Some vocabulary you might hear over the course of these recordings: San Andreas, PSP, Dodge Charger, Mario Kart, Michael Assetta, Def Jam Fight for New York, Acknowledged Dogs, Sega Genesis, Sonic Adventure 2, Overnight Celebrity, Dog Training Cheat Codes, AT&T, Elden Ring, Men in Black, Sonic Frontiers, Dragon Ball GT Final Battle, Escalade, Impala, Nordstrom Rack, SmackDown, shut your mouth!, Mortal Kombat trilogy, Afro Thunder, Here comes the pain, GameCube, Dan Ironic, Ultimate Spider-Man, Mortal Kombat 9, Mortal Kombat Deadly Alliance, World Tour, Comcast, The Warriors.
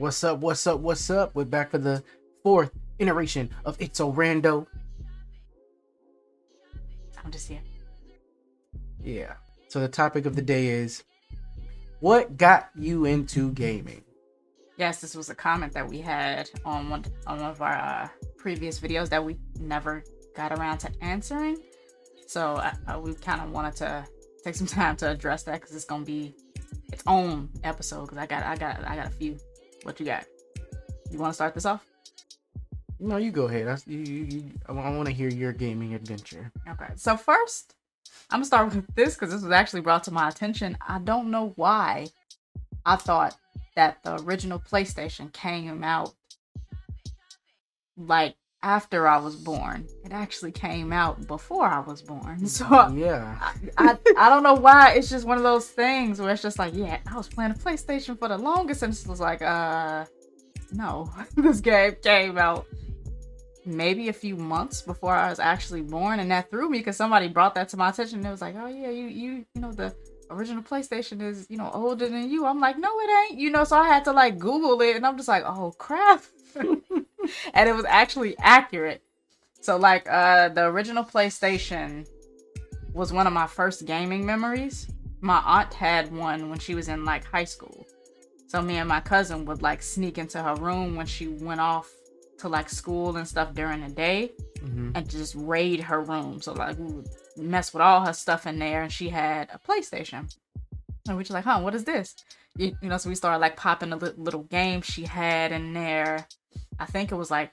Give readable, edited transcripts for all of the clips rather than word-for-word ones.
What's up, what's up, what's up? We're back for the fourth iteration of It's So Rando. I'm just here. Yeah. So the topic of the day is, what got you into gaming? Yes, this was a comment that we had on one of our previous videos that we never got around to answering. So we kind of wanted to take some time to address that because it's gonna be its own episode. Because I got a few. What you got? You want to start this off? No, you go ahead. I want to hear your gaming adventure. Okay. So first, I'm going to start with this because this was actually brought to my attention. I don't know why I thought that the original PlayStation came out like after I was born. It actually came out before I was born. So yeah. I don't know why. It's just one of those things where it's just like, yeah, I was playing a PlayStation for the longest, and it was like, no, this game came out maybe a few months before I was actually born, and that threw me because somebody brought that to my attention. And it was like, oh yeah, you know, the original PlayStation is, you know, older than you. I'm like, no, it ain't, you know. So I had to like Google it, and I'm just like, oh crap. And it was actually accurate. So like the original PlayStation was one of my first gaming memories. My aunt had one when she was in like high school, so me and my cousin would like sneak into her room when she went off to like school and stuff during the day, mm-hmm. and just raid her room. So like we would mess with all her stuff in there, and she had a PlayStation, and we were like, huh, what is this? You know, so we started like popping a little game she had in there. I think it was like,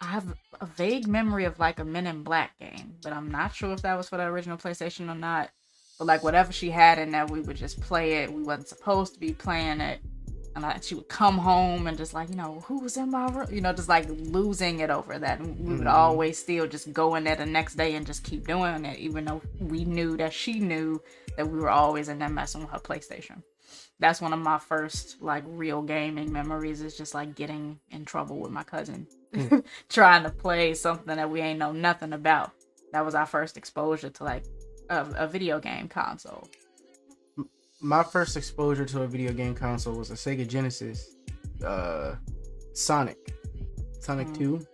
I have a vague memory of like a Men in Black game, but I'm not sure if that was for the original PlayStation or not. But like whatever she had in there, we would just play it. We wasn't supposed to be playing it. And like she would come home and just like, you know, who was in my room? You know, just like losing it over that. And we would always still just go in there the next day and just keep doing it, even though we knew that she knew that we were always in there messing with her PlayStation. That's one of my first like real gaming memories, is just like getting in trouble with my cousin, trying to play something that we ain't know nothing about. That was our first exposure to like a video game console. My first exposure to a video game console was a Sega Genesis, Sonic 2.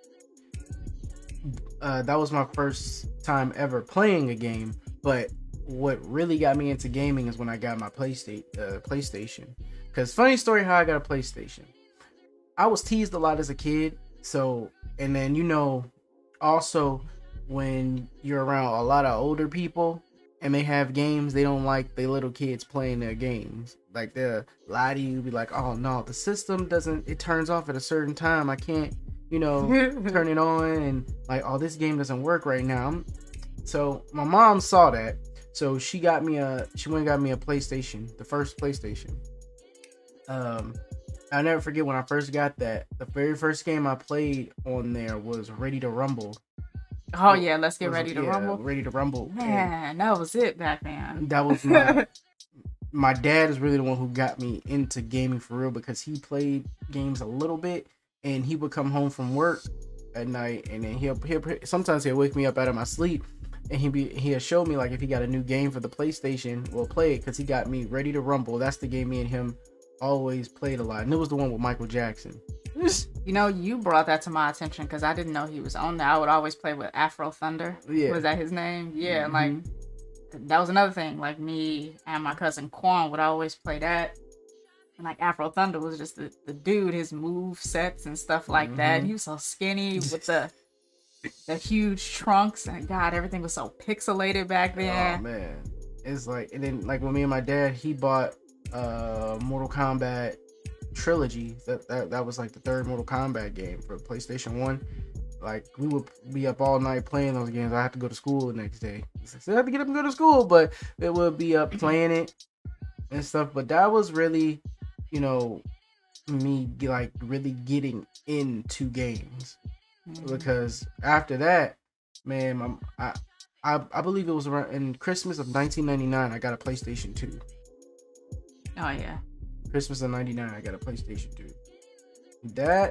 That was my first time ever playing a game, but what really got me into gaming is when I got my PlayStation. Because funny story how I got a PlayStation. I was teased a lot as a kid, so, and then, you know, also when you're around a lot of older people, and they have games, they don't like the little kids playing their games. Like they'll lie to you, be like, oh no, the system doesn't, it turns off at a certain time, I can't, you know, turn it on, and like, oh, this game doesn't work right now. So my mom saw that, so she got me a PlayStation, the first PlayStation. I'll never forget when I first got that, the very first game I played on there was Ready to Rumble. Oh yeah, let's get ready to rumble. Ready to rumble. Man, that was it back then. That was my dad is really the one who got me into gaming for real, because he played games a little bit, and he would come home from work at night, and then he'll sometimes he'll wake me up out of my sleep, and he'll show me like if he got a new game for the PlayStation, we'll play it, because he got me Ready to Rumble. That's the game me and him always played a lot, and it was the one with Michael Jackson. You know, you brought that to my attention because I didn't know he was on there. I would always play with Afro Thunder. Yeah. Was that his name? Yeah. Mm-hmm. Like, that was another thing. Like, me and my cousin Quan would always play that. And, like, Afro Thunder was just the dude, his move sets and stuff like that. And he was so skinny with the huge trunks. And, God, everything was so pixelated back then. Oh, man. It's like, and then, like, when me and my dad, he bought Mortal Kombat trilogy, that was like the third Mortal Kombat game for PlayStation 1. Like, we would be up all night playing those games. I had to go to school the next day. I had to get up and go to school, but it would be up playing it and stuff. But that was really, you know, me like really getting into games, because after that, man, I believe it was around in Christmas of 1999 I got a PlayStation 2. Oh yeah. Christmas of 99, I got a PlayStation 2. That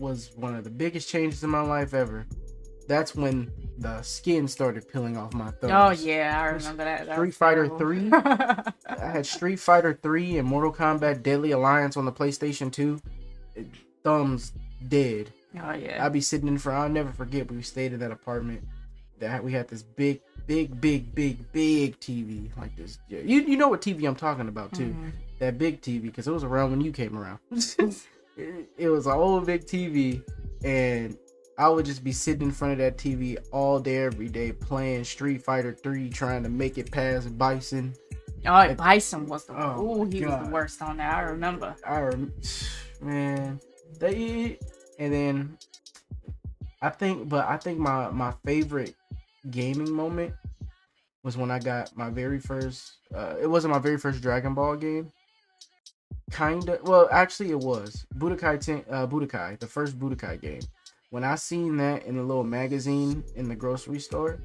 was one of the biggest changes in my life ever. That's when the skin started peeling off my thumbs. Oh yeah, I remember that. Street Fighter 3. I had Street Fighter 3 and Mortal Kombat Deadly Alliance on the PlayStation 2. Thumbs dead. Oh yeah. I'd be sitting in front. I'll never forget. We stayed in that apartment. That we had this big TV like this. Yeah, you know what TV I'm talking about too. Mm-hmm. That big TV, because it was around when you came around. It was an old big TV, and I would just be sitting in front of that TV all day, every day, playing Street Fighter 3, trying to make it past Bison. Oh, Bison was the was the worst on that. I remember. I think my favorite gaming moment was when I got my very first. It wasn't my very first Dragon Ball game. Kinda. Well, actually, it was Budokai, the first Budokai game. When I seen that in the little magazine in the grocery store,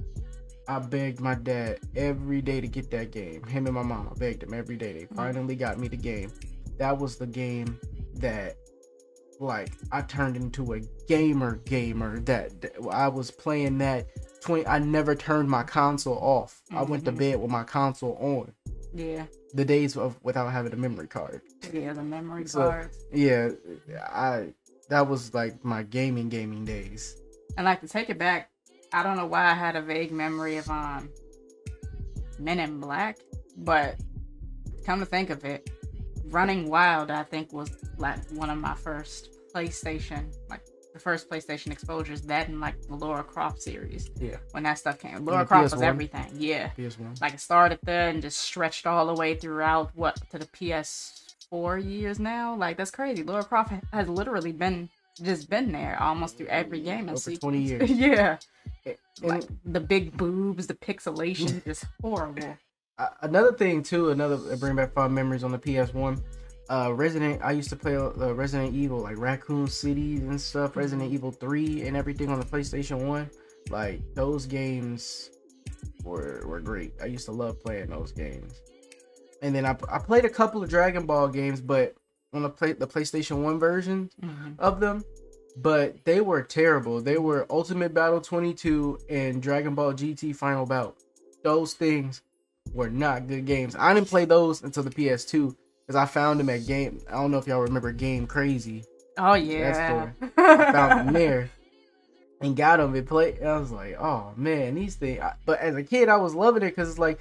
I begged my dad every day to get that game. Him and my mom, I begged them every day. They finally got me the game. That was the game that, like, I turned into a gamer. That I was playing that. I never turned my console off. Mm-hmm. I went to bed with my console on. Yeah. The days of without having a memory card. Yeah, the memory card. Yeah, that was like my gaming days. And like to take it back, I don't know why I had a vague memory of Men in Black, but come to think of it, Running Wild I think was like one of my first PlayStation, like the first PlayStation exposures. That and like the Lara Croft series. Yeah. When that stuff came, Lara Croft PS1. Was everything. Yeah. PS1. Like it started there and just stretched all the way throughout to the PS. 4 years now, like that's crazy. Lara Croft has literally been there almost through every game. Over 20 years. Yeah, like the big boobs, the pixelation, just horrible. Another thing too, bring back fond memories on the PS1. I used to play Resident Evil, like Raccoon City and stuff. Mm-hmm. Resident Evil 3 and everything on the PlayStation 1. Like those games were great. I used to love playing those games. And then I played a couple of Dragon Ball games, but on the PlayStation 1 version of them, but they were terrible. They were Ultimate Battle 22 and Dragon Ball GT Final Battle. Those things were not good games. I didn't play those until the PS2 because I found them at Game. I don't know if y'all remember Game Crazy. Oh yeah, that's the I found them there and got them. It played. I was like, oh man, these things. But as a kid, I was loving it because it's like.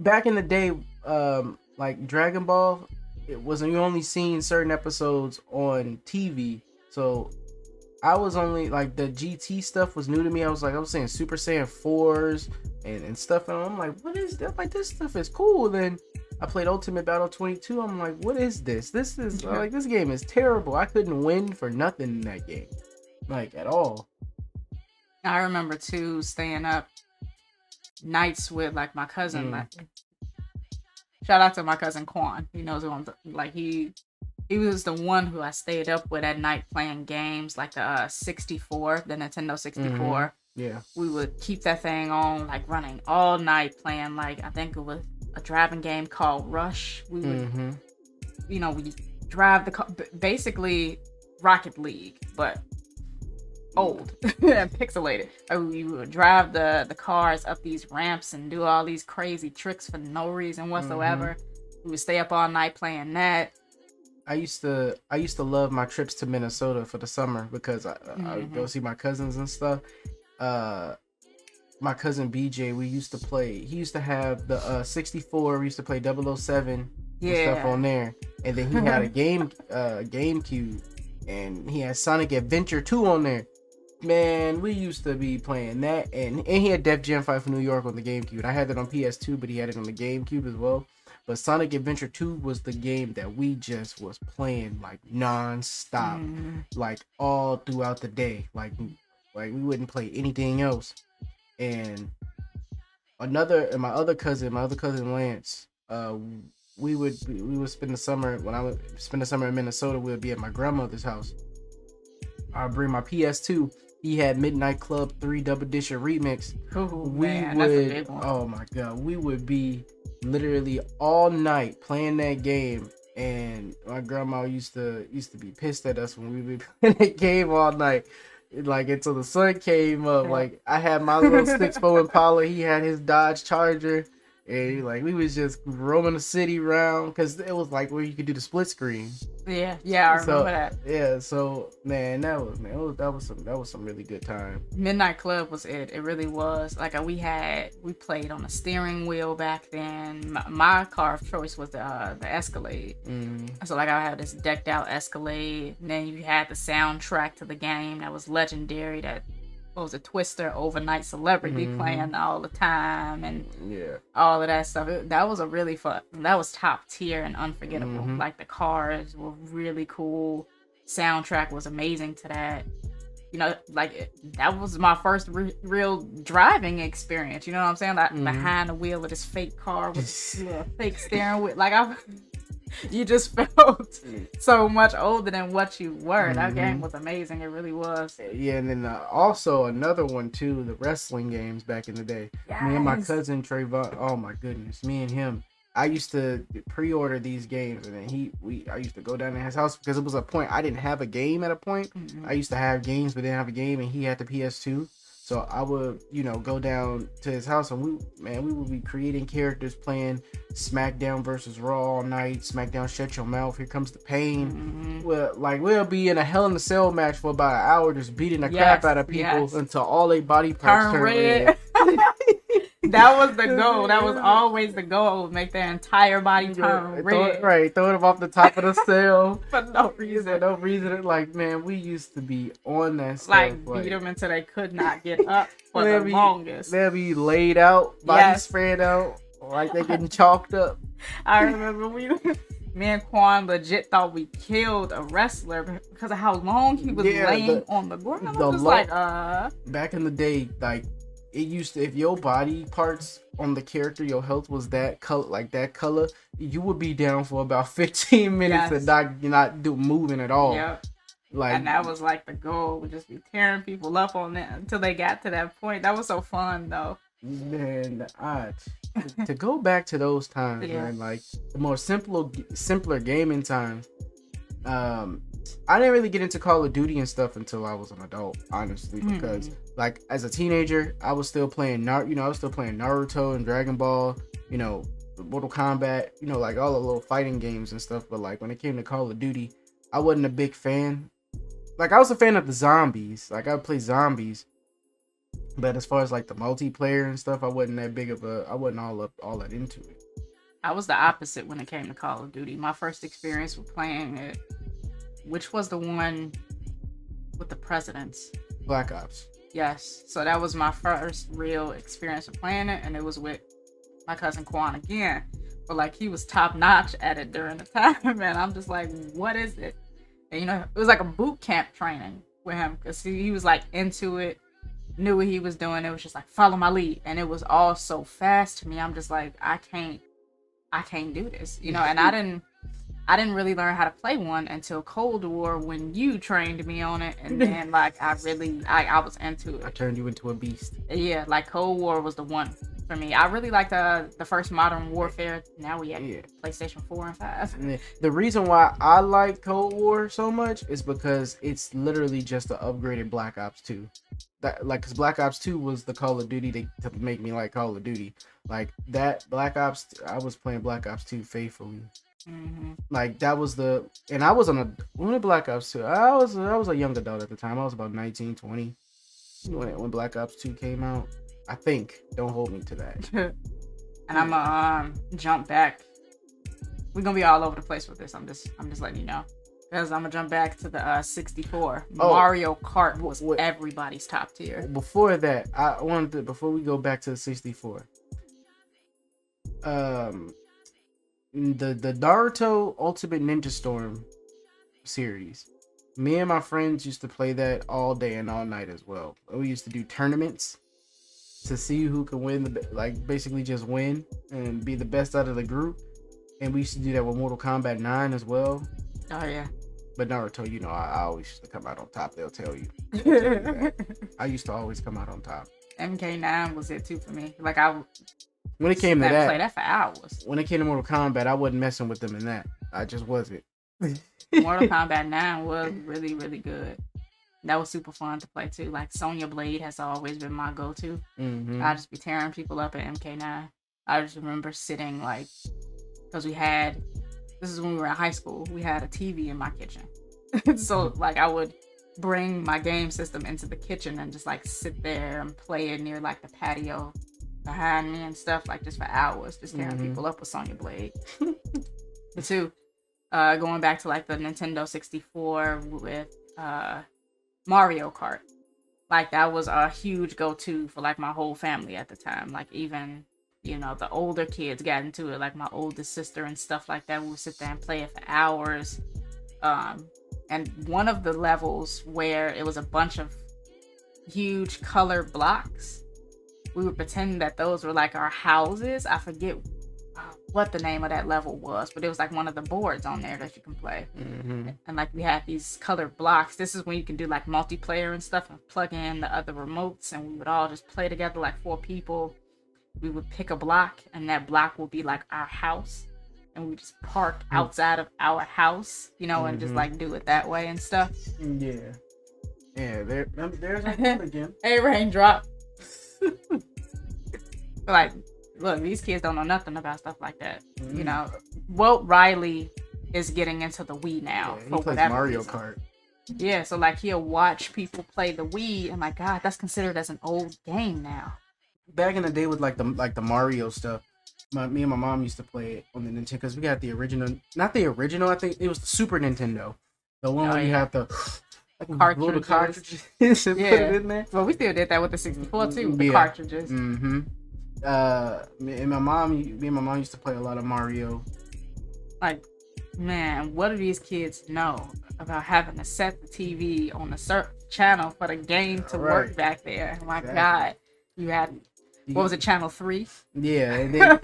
Back in the day, like Dragon Ball, it wasn't, you only seen certain episodes on TV. So I was only like the GT stuff was new to me. I was seeing Super Saiyan 4s and stuff. And I'm like, what is that? Like, this stuff is cool. Then I played Ultimate Battle 22. I'm like, what is this? This is like, this game is terrible. I couldn't win for nothing in that game, like at all. I remember too staying up nights with like my cousin. Like, shout out to my cousin Quan. He knows who I'm like. He was the one who I stayed up with at night playing games like the Nintendo 64. Yeah, we would keep that thing on like running all night playing like I think it was a driving game called Rush. We would, we drive the car, basically Rocket League, but. Old and pixelated. We would drive the cars up these ramps and do all these crazy tricks for no reason whatsoever. We would stay up all night playing that. I used to love my trips to Minnesota for the summer because I would go see my cousins and stuff. My cousin BJ, we used to play. He used to have the 64. We used to play 007 and stuff on there, and then he had a game GameCube, and he had Sonic Adventure 2 on there. Man, we used to be playing that, and he had Def Jam Fight for New York on the GameCube. I had that on PS2, but he had it on the GameCube as well. But Sonic Adventure 2 was the game that we just was playing like non-stop, like all throughout the day. Like we wouldn't play anything else. And my other cousin Lance, we would spend the summer in Minnesota. We would be at my grandmother's house. I'd bring my PS2. He had Midnight Club 3 Double Disher Remix. Ooh, that's a big one. Oh my god, we would be literally all night playing that game, and my grandma used to be pissed at us when we would be playing that game all night. like until the sun came up. Like I had my little 6'4" Impala, he had his Dodge Charger, and like we was just roaming the city around because it was like where you could do the split screen. Yeah, I remember that. Yeah, so man, that was some really good time. Midnight Club was it? It really was. Like we played on a steering wheel back then. My car of choice was the Escalade. Mm. So like I had this decked out Escalade. And then you had the soundtrack to the game that was legendary. That was a Twister overnight celebrity playing all the time and all of that stuff. That was a really fun. That was top tier and unforgettable. Mm-hmm. Like the cars were really cool. Soundtrack was amazing to that. You know, like that was my first real driving experience. You know what I'm saying? Like behind the wheel of this fake car with a fake steering wheel. Like you just felt so much older than what you were. That game was amazing. It really was. Yeah, and then also another one too, the wrestling games back in the day. Yes. Me and my cousin Trayvon, oh my goodness, me and him, I used to pre-order these games, and then I used to go down to his house because it was a point I didn't have a game at a point. I used to have games but didn't have a game, and he had the PS2. So I would, go down to his house, and we would be creating characters, playing SmackDown versus Raw all night. SmackDown, shut your mouth. Here comes the pain. Mm-hmm. Well, like we'll be in a Hell in a Cell match for about an hour, just beating the crap out of people until all their body parts turn red. That was the goal. That was always the goal. Make their entire body turn red. Throw them off the top of the cell. For no reason. For no reason. Like, man, we used to be on that stuff. Like, beat them until they could not get up for the longest. They'll be laid out, body spread out, like they're getting chalked up. I remember me and Quan legit thought we killed a wrestler because of how long he was laying on the ground. I was Back in the day, like, it used to, if your body parts on the character, your health was that color, you would be down for about 15 minutes and not moving at all. Yep. And that was like the goal, would just be tearing people up on that until they got to that point. That was so fun though. Man, to go back to those times, man, like the more simpler gaming times. I didn't really get into Call of Duty and stuff until I was an adult, honestly, because like as a teenager, I was still playing Naruto and Dragon Ball, Mortal Kombat, like all the little fighting games and stuff. But like when it came to Call of Duty, I wasn't a big fan. Like I was a fan of the zombies, like I would play zombies, but as far as like the multiplayer and stuff, I wasn't all that into it. I was the opposite when it came to Call of Duty. My first experience with playing it, which was the one with the presidents. Black Ops. Yes. So that was my first real experience of playing it, and it was with my cousin Quan again. But like he was top notch at it during the time, and I'm just like, what is it? And it was like a boot camp training with him because he was like into it, knew what he was doing. It was just like, follow my lead. And it was all so fast to me. I'm just like, I can't do this, and I didn't really learn how to play one until Cold War when you trained me on it, and then like I was into it. I turned you into a beast. Yeah, like Cold War was the one for me. I really liked the first Modern Warfare. Now we have PlayStation 4 and 5. The reason why I like Cold War so much is because it's literally just an upgraded Black Ops 2. Because Black Ops 2 was the Call of Duty to make me like Call of Duty. Like that Black Ops, I was playing Black Ops 2 faithfully. Mm-hmm. Like that was and I was when Black Ops 2. I was a young adult at the time. I was about 19, 20 when Black Ops 2 came out. I think. Don't hold me to that. And I'm gonna jump back. We're gonna be all over the place with this. I'm just letting you know. Because I'm going to jump back to the 64. Oh, Mario Kart was everybody's top tier. Before that, before we go back to the 64. The Naruto Ultimate Ninja Storm series. Me and my friends used to play that all day and all night as well. We used to do tournaments to see who could win, basically just win and be the best out of the group. And we used to do that with Mortal Kombat 9 as well. Oh yeah, but Naruto, I always used to come out on top. They'll tell you. I used to always come out on top. MK9 was it too for me. Like when it came to that, play that for hours. When it came to Mortal Kombat, I wasn't messing with them in that. I just wasn't. Mortal Kombat 9 was really, really good. that was super fun to play too. Like Sonya Blade has always been my go-to. Mm-hmm. I'd just be tearing people up at MK9. I just remember sitting like, because we had, this is when we were in high school, we had a TV in my kitchen. So like I would bring my game system into the kitchen and just like sit there and play it near like the patio behind me and stuff, like just for hours, just tearing mm-hmm. people up with Sonya Blade. The two, going back to like the Nintendo 64 with Mario Kart, like that was a huge go-to for like my whole family at the time. Like even, you know, the older kids got into it, like my oldest sister and stuff like that. We would sit there and play it for hours. And one of the levels where it was a bunch of huge color blocks, we would pretend that those were like our houses. I forget what the name of that level was, but it was like one of the boards on there that you can play. Mm-hmm. And like we had these colored blocks. This is when you can do like multiplayer and stuff and plug in the other remotes, and we would all just play together, like four people. We would pick a block, and that block would be like our house. And we just park outside of our house, you know, and mm-hmm. just like do it that way and stuff. Yeah. Yeah, there's that one again. Hey, raindrop. Like, look, these kids don't know nothing about stuff like that, you know. Walt Riley is getting into the Wii now. Yeah, he plays Mario Kart. Yeah, so like he'll watch people play the Wii, and like, God, that's considered as an old game now. Back in the day with like the Mario stuff, me and my mom used to play it on the Nintendo, because we got the original, not the original, I think it was the Super Nintendo, the one where you have to blow the cartridges and put it in there. Well, we still did that with the 64 too, with the cartridges. Mm-hmm. Me and my mom used to play a lot of Mario. Like, man, what do these kids know about having to set the TV on a certain channel for the game to work back there? My God, you had. What was it, Channel 3? Yeah, and then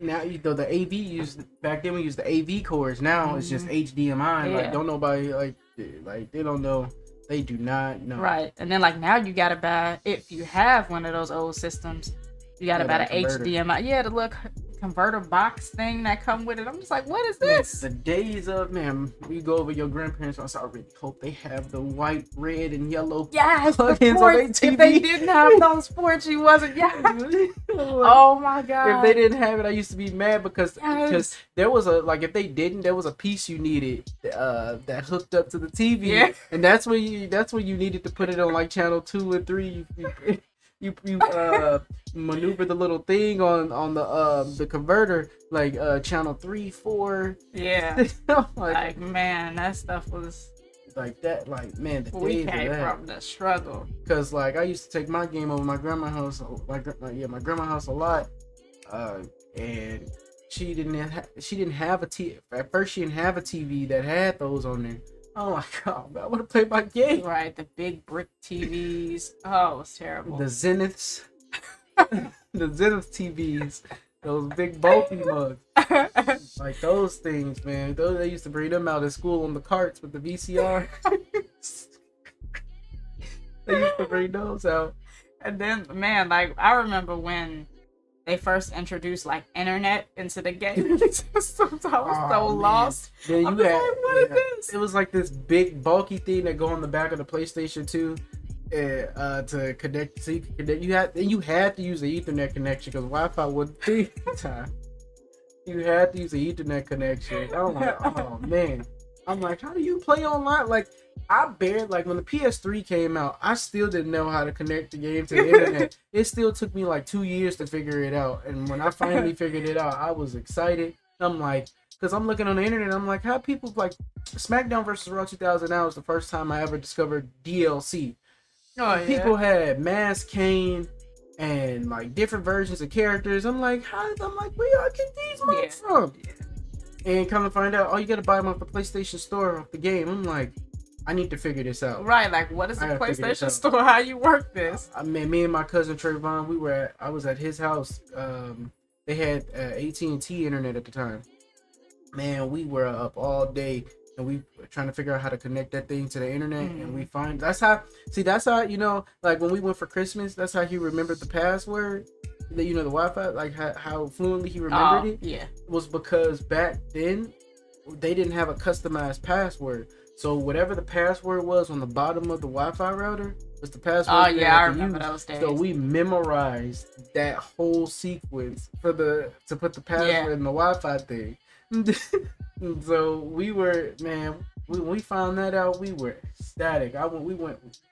now you know, the AV used, back then we used the AV cords. Now it's just HDMI. Yeah. Like, don't nobody like they don't know. They do not know. Right, and then like now you gotta buy, if you have one of those old systems, you gotta buy an HDMI. Yeah, the little converter box thing that come with it. I'm just like, what is this? The days of, man, we go over your grandparents' house. I really hope they have the white, red, and yellow. Yes, plugins on their TV. If they didn't have those ports, you wasn't. Yes. Oh my God. If they didn't have it, I used to be mad because there was a, like, if they didn't, there was a piece you needed that hooked up to the TV, and that's when you needed to put it on like channel 2 and 3. You maneuver the little thing on the converter, like channel 3, 4. Yeah. like man, that stuff was like that. Like, man, the days of that. We came from the struggle. Cause like I used to take my game over my grandma's house a lot, and she didn't have a TV. At first, she didn't have a TV that had those on there. Oh my God, I want to play my game. Right, the big brick TVs. Oh, it was terrible. The Zeniths. The Zenith TVs. Those big bulky mugs. Like those things, man. Those, they used to bring them out at school on the carts with the VCR. They used to bring those out. And then, man, like I remember when they first introduced like internet into the game. Sometimes I was so lost. Yeah, I'm just like, what is this? It was like this big bulky thing that go on the back of the PlayStation 2 to connect. So you could connect. You had to use the Ethernet connection because Wi-Fi wouldn't be the time. You had to use the Ethernet connection. I'm like, oh man. I'm like, how do you play online? Like, when the PS3 came out, I still didn't know how to connect the game to the internet. It still took me like 2 years to figure it out. And when I finally figured it out, I was excited. I'm like, because I'm looking on the internet, I'm like, how people like SmackDown versus Raw 2009 was the first time I ever discovered DLC. People had Mass Kane and like different versions of characters. I'm like, where y'all get these ones from? Yeah. And come to find out, you got to buy them off the PlayStation Store off the game. I'm like, I need to figure this out. Right, like what is the PlayStation Store? How you work this? I mean, me and my cousin Trayvon, I was at his house. They had AT&T internet at the time. Man, we were up all day and we were trying to figure out how to connect that thing to the internet. Mm. And that's how you know, like when we went for Christmas, that's how he remembered the password. That, you know, the Wi-Fi, like how fluently he remembered it. Yeah, was because back then they didn't have a customized password. So whatever the password was on the bottom of the Wi-Fi router was the password. Oh yeah, I remember those days. So we memorized that whole sequence for the to put the password in the Wi-Fi thing. So we were, man, when we found that out, we were ecstatic. We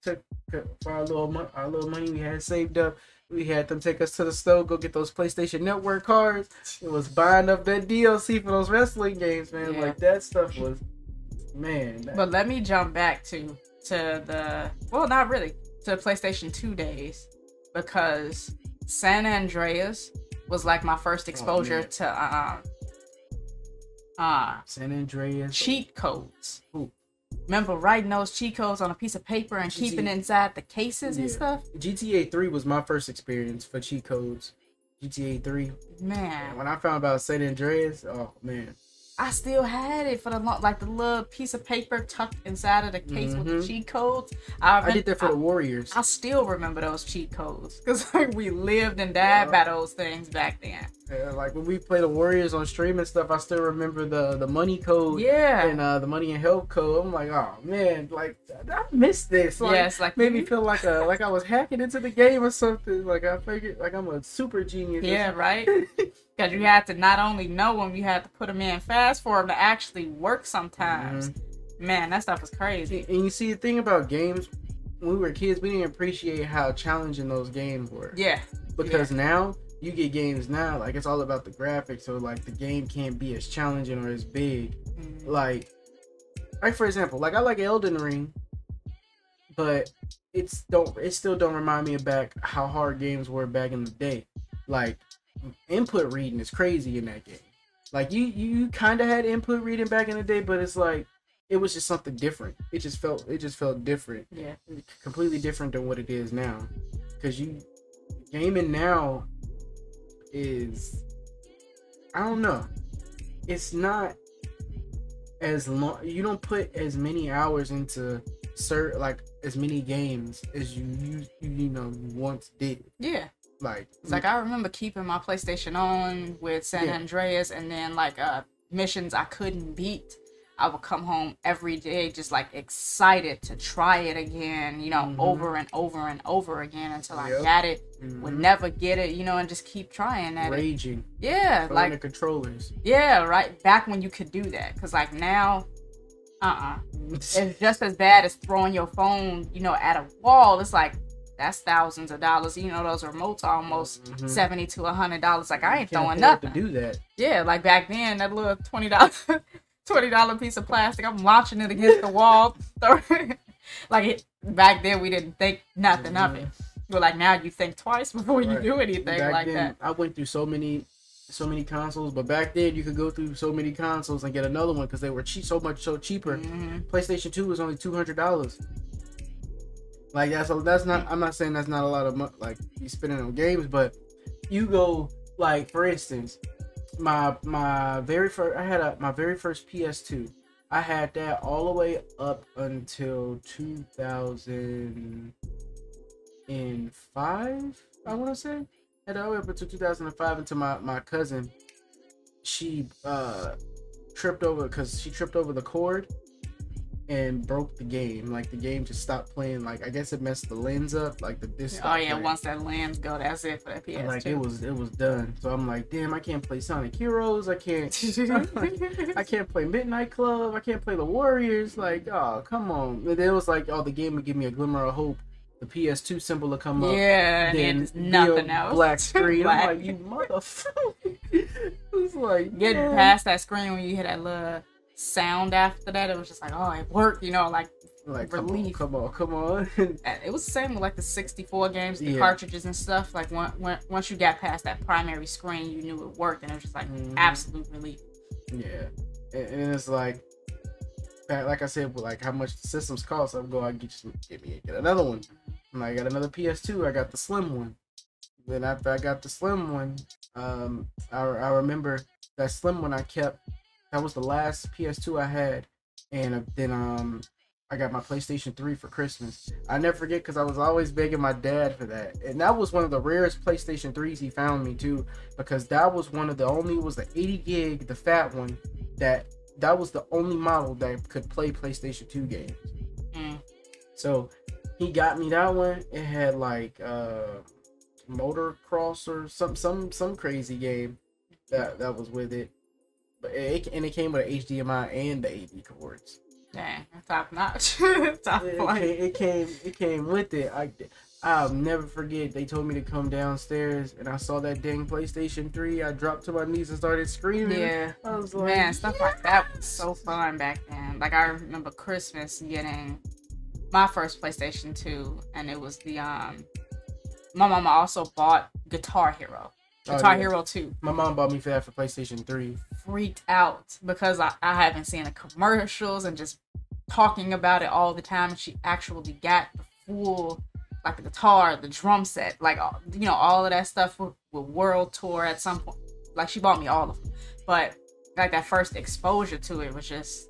took for our little money we had saved up. We had them take us to the store, go get those PlayStation Network cards. It was buying up that DLC for those wrestling games, man. Yeah. Like that stuff was, man. But let me jump back to the, well, not really, to PlayStation 2 days, because San Andreas was like my first exposure to San Andreas cheat codes. Ooh. Remember writing those cheat codes on a piece of paper and keeping it inside the cases and stuff? GTA 3 was my first experience for cheat codes. GTA 3. Man. When I found about San Andreas, oh, man. I still had it for the long, like the little piece of paper tucked inside of the case with the cheat codes. I did that for the Warriors. I still remember those cheat codes because like, we lived and died by those things back then. Yeah, like when we played the Warriors on stream and stuff, I still remember the money code and the money and health code. I'm like, oh man, like I missed this. Like, yes, like made me feel like like I was hacking into the game or something. Like I figured, like I'm a super genius. Yeah, right. Because you had to not only know them, you had to put them in fast for them to actually work sometimes. Mm-hmm. Man, that stuff was crazy. And you see, the thing about games, when we were kids, we didn't appreciate how challenging those games were. Yeah. Because now, you get games now, like, it's all about the graphics, so, like, the game can't be as challenging or as big. Mm-hmm. Like, for example, like, I like Elden Ring, but it still don't remind me back how hard games were back in the day. Like, input reading is crazy in that game. Like you kind of had input reading back in the day, but it's like it was just something different. It just felt different. Yeah, completely different than what it is now. Because gaming now is, I don't know, it's not as long. You don't put as many hours into as many games as you once did. Yeah. Like it's like I remember keeping my PlayStation on with San Andreas, and then like missions I couldn't beat, I would come home every day just like excited to try it again, you know, over and over and over again until I got it. Would never get it, you know, and just keep trying at raging. Yeah, like the controllers. Yeah, right. Back when you could do that, because like now. It's just as bad as throwing your phone, you know, at a wall. It's like. That's thousands of dollars. You know, those remotes are almost $70 to $100. Like, I ain't throwing nothing. To do that. Yeah, like back then, that little $20 piece of plastic, I'm launching it against the wall. Back then, we didn't think nothing of it. But, like, now you think twice before you do anything back like then, that. I went through so many consoles, but back then you could go through so many consoles and get another one because they were so much cheaper. Mm-hmm. PlayStation 2 was only $200. Like that's not. I'm not saying that's not a lot of money. Like you spending on games, but you go like for instance, my very first PS2. I had that all the way up until 2005. I want to say had all the way up until 2005 until my cousin she tripped over the cord. And broke the game. Like the game just stopped playing. Like I guess it messed the lens up. Like the disc. Oh yeah, playing. Once that lens go, that's it for that PS2. And, like it was done. So I'm like, damn, I can't play Sonic Heroes. I can't. I can't play Midnight Club. I can't play The Warriors. Like, oh come on. And then it was like, oh, the game would give me a glimmer of hope. The PS2 symbol will come up. Yeah, then it's nothing else. Black screen. Black. I'm like, you motherfucker. It's like getting past that screen when you hear that little. Sound after that, it was just like, oh, it worked, you know, like relief. Come on. It was the same with like the 64 games, the cartridges and stuff. Like once you got past that primary screen, you knew it worked, and it was just like absolute relief. Yeah, and it's like I said, like how much the systems cost. I'm going, get another one. And I got another PS2. I got the slim one. Then after I got the slim one, I remember that slim one I kept. That was the last PS2 I had, and then I got my PlayStation 3 for Christmas. I never forget because I was always begging my dad for that, and that was one of the rarest PlayStation 3s he found me too, because that was one of the only was the 80 gig, the fat one that that was the only model that could play PlayStation 2 games. Mm. So he got me that one. It had like Motor Cross or some crazy game that was with it. But it came with an HDMI and the AV cords. Dang, top notch. It came with it. I'll never forget. They told me to come downstairs, and I saw that dang PlayStation 3. I dropped to my knees and started screaming. Yeah, I was like, man, stuff like that was so fun back then. Like, I remember Christmas getting my first PlayStation 2, and it was the my mama also bought Guitar Hero 2. My mom bought me for that for PlayStation 3. Freaked out because I haven't seen the commercials and just talking about it all the time. She actually got the full, like, the guitar, the drum set, like, you know, all of that stuff with World Tour at some point. Like, she bought me all of them. But, like, that first exposure to it was just,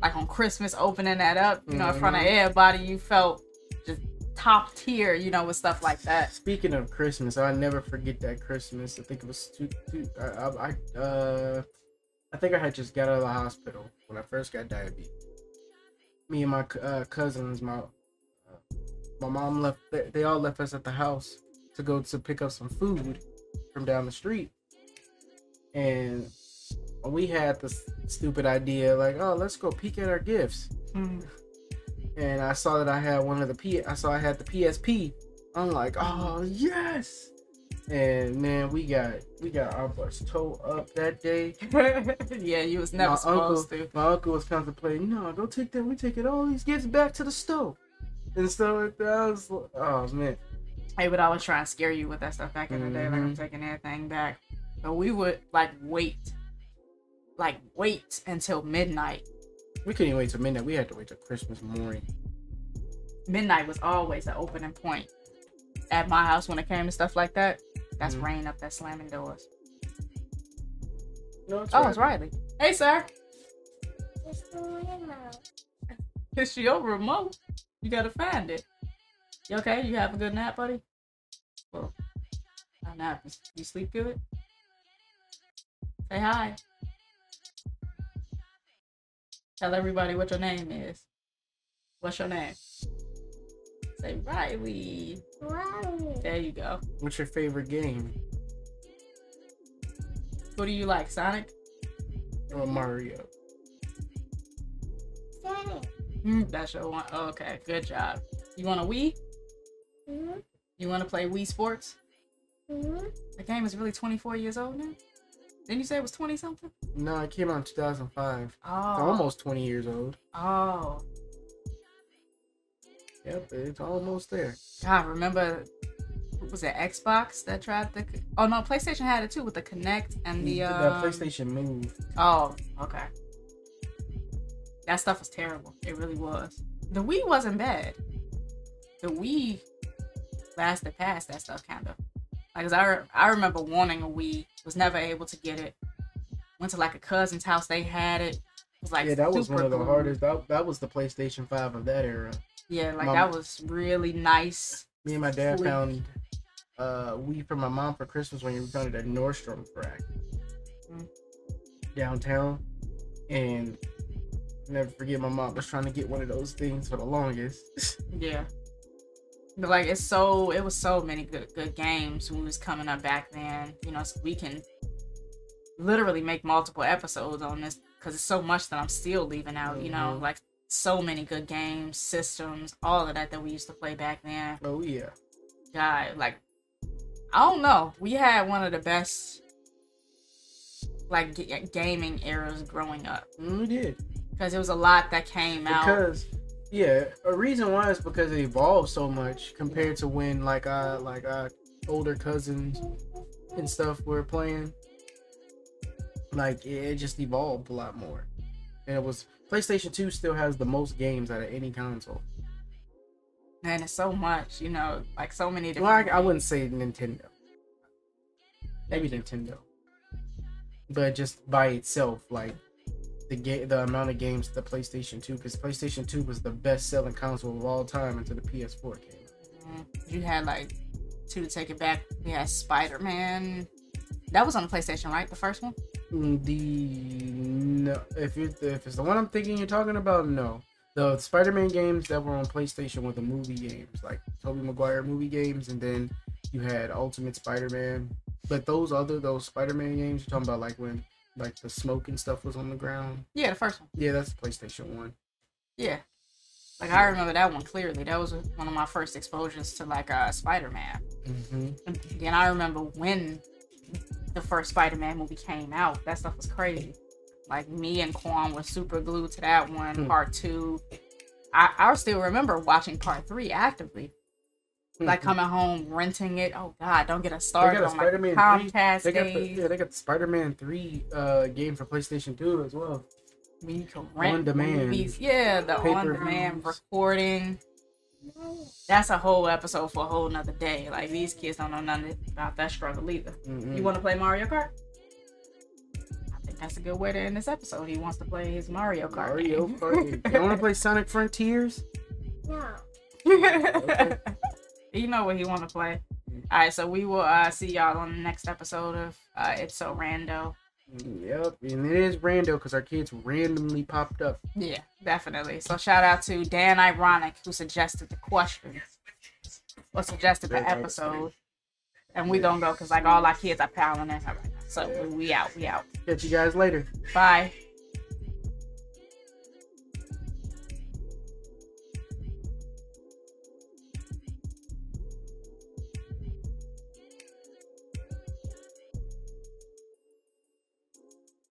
like, on Christmas, opening that up, you know, in front of everybody, you felt just top tier, you know, with stuff like that. Speaking of Christmas, I'll never forget that Christmas. I think it was I think I had just got out of the hospital when I first got diabetes. Me and my cousins, my mom left. They all left us at the house to go to pick up some food from down the street, and we had this stupid idea, like, oh, let's go peek at our gifts. Mm. And I saw that I had the PSP. I'm like, oh yes! And man, we got our butts towed up that day. Yeah, you was never supposed to. My uncle was contemplating, no, don't take that. We taking all these gifts back to the store. And so I was like, oh man. They would always try and scare you with that stuff back in the day. Like, I'm taking everything back. But we would wait until midnight. We couldn't even wait till midnight. We had to wait till Christmas morning. Midnight was always the opening point at my house when it came to stuff like that. That's Rain up there slamming doors. No, it's Riley. It's Riley. Hey, sir. What's going on? It's your remote. You gotta find it. You okay? You have a good nap, buddy? Well, not nap. You sleep good? Say hi. Tell everybody what your name is. What's your name? Say Riley. Riley. There you go. What's your favorite game? Who do you like, Sonic? Or Mario? Sonic. That's your one. Oh, okay, good job. You want a Wii? Mm-hmm. You want to play Wii Sports? Mm-hmm. The game is really 24 years old now? Didn't you say it was 20 something? No, it came out in 2005. Oh. It's almost 20 years old. Oh. Yep, it's almost there. God, remember, was it Xbox that tried the... Oh, no, PlayStation had it too with the Kinect and the... The PlayStation Move. Oh, okay. That stuff was terrible. It really was. The Wii wasn't bad. The Wii lasted past that stuff, kind of. Like, cause I remember wanting a Wii, was never able to get it. Went to like a cousin's house, they had it. It was like, yeah, that was one of the hardest. That was the PlayStation 5 of that era. Yeah, like that was really nice. Me and my dad found Wii for my mom for Christmas when we found it at Nordstrom Rack downtown, and I'll never forget my mom was trying to get one of those things for the longest. Yeah. But like, it was so many good games when we was coming up back then, you know, so we can literally make multiple episodes on this because it's so much that I'm still leaving out, you know, like so many good games, systems, all of that we used to play back then. Oh yeah. God, like, I don't know. We had one of the best, like, gaming eras growing up. We did. Because it was a lot that came out. Yeah, a reason why is because it evolved so much compared to when like our older cousins and stuff were playing. Like, it just evolved a lot more. And it was, PlayStation 2 still has the most games out of any console. Man, it's so much, you know, like so many different games. I wouldn't say Nintendo. Maybe Nintendo. But just by itself, like, the amount of games the PlayStation 2, because PlayStation 2 was the best selling console of all time until the PS4 came out. You had like two to take it back. We had Spider-Man. That was on the PlayStation, right? The first one? If it's the one I'm thinking you're talking about, no. The Spider-Man games that were on PlayStation were the movie games, like Tobey Maguire movie games, and then you had Ultimate Spider-Man. But those Spider-Man games, you're talking about like when like the smoke and stuff was on the ground? Yeah, the first one. Yeah, that's PlayStation 1. Yeah. Like, I remember that one clearly. That was one of my first exposures to, like, Spider-Man. Mm-hmm. And I remember when the first Spider-Man movie came out. That stuff was crazy. Like, me and Quan were super glued to that one, Part 2. I still remember watching Part 3 actively. Mm-hmm. Like, coming home, renting it. Oh, God, don't get us started on my Comcast days. Yeah, they got the Spider-Man 3 game for PlayStation 2 as well. When you can rent on-demand movies. Yeah, the on-demand recording. That's a whole episode for a whole nother day. Like, these kids don't know nothing about that struggle either. Mm-hmm. You want to play Mario Kart? I think that's a good way to end this episode. He wants to play his Mario Kart. Mario Kart. You want to play Sonic Frontiers? No. Okay. You know what he want to play. All right, so we will see y'all on the next episode of It's So Rando. Yep, and it is rando because our kids randomly popped up. Yeah, definitely. So shout out to Dan Ironic, who suggested the question or suggested the episode, and we gonna go because like all our kids are piling in. So we out. Catch you guys later. Bye.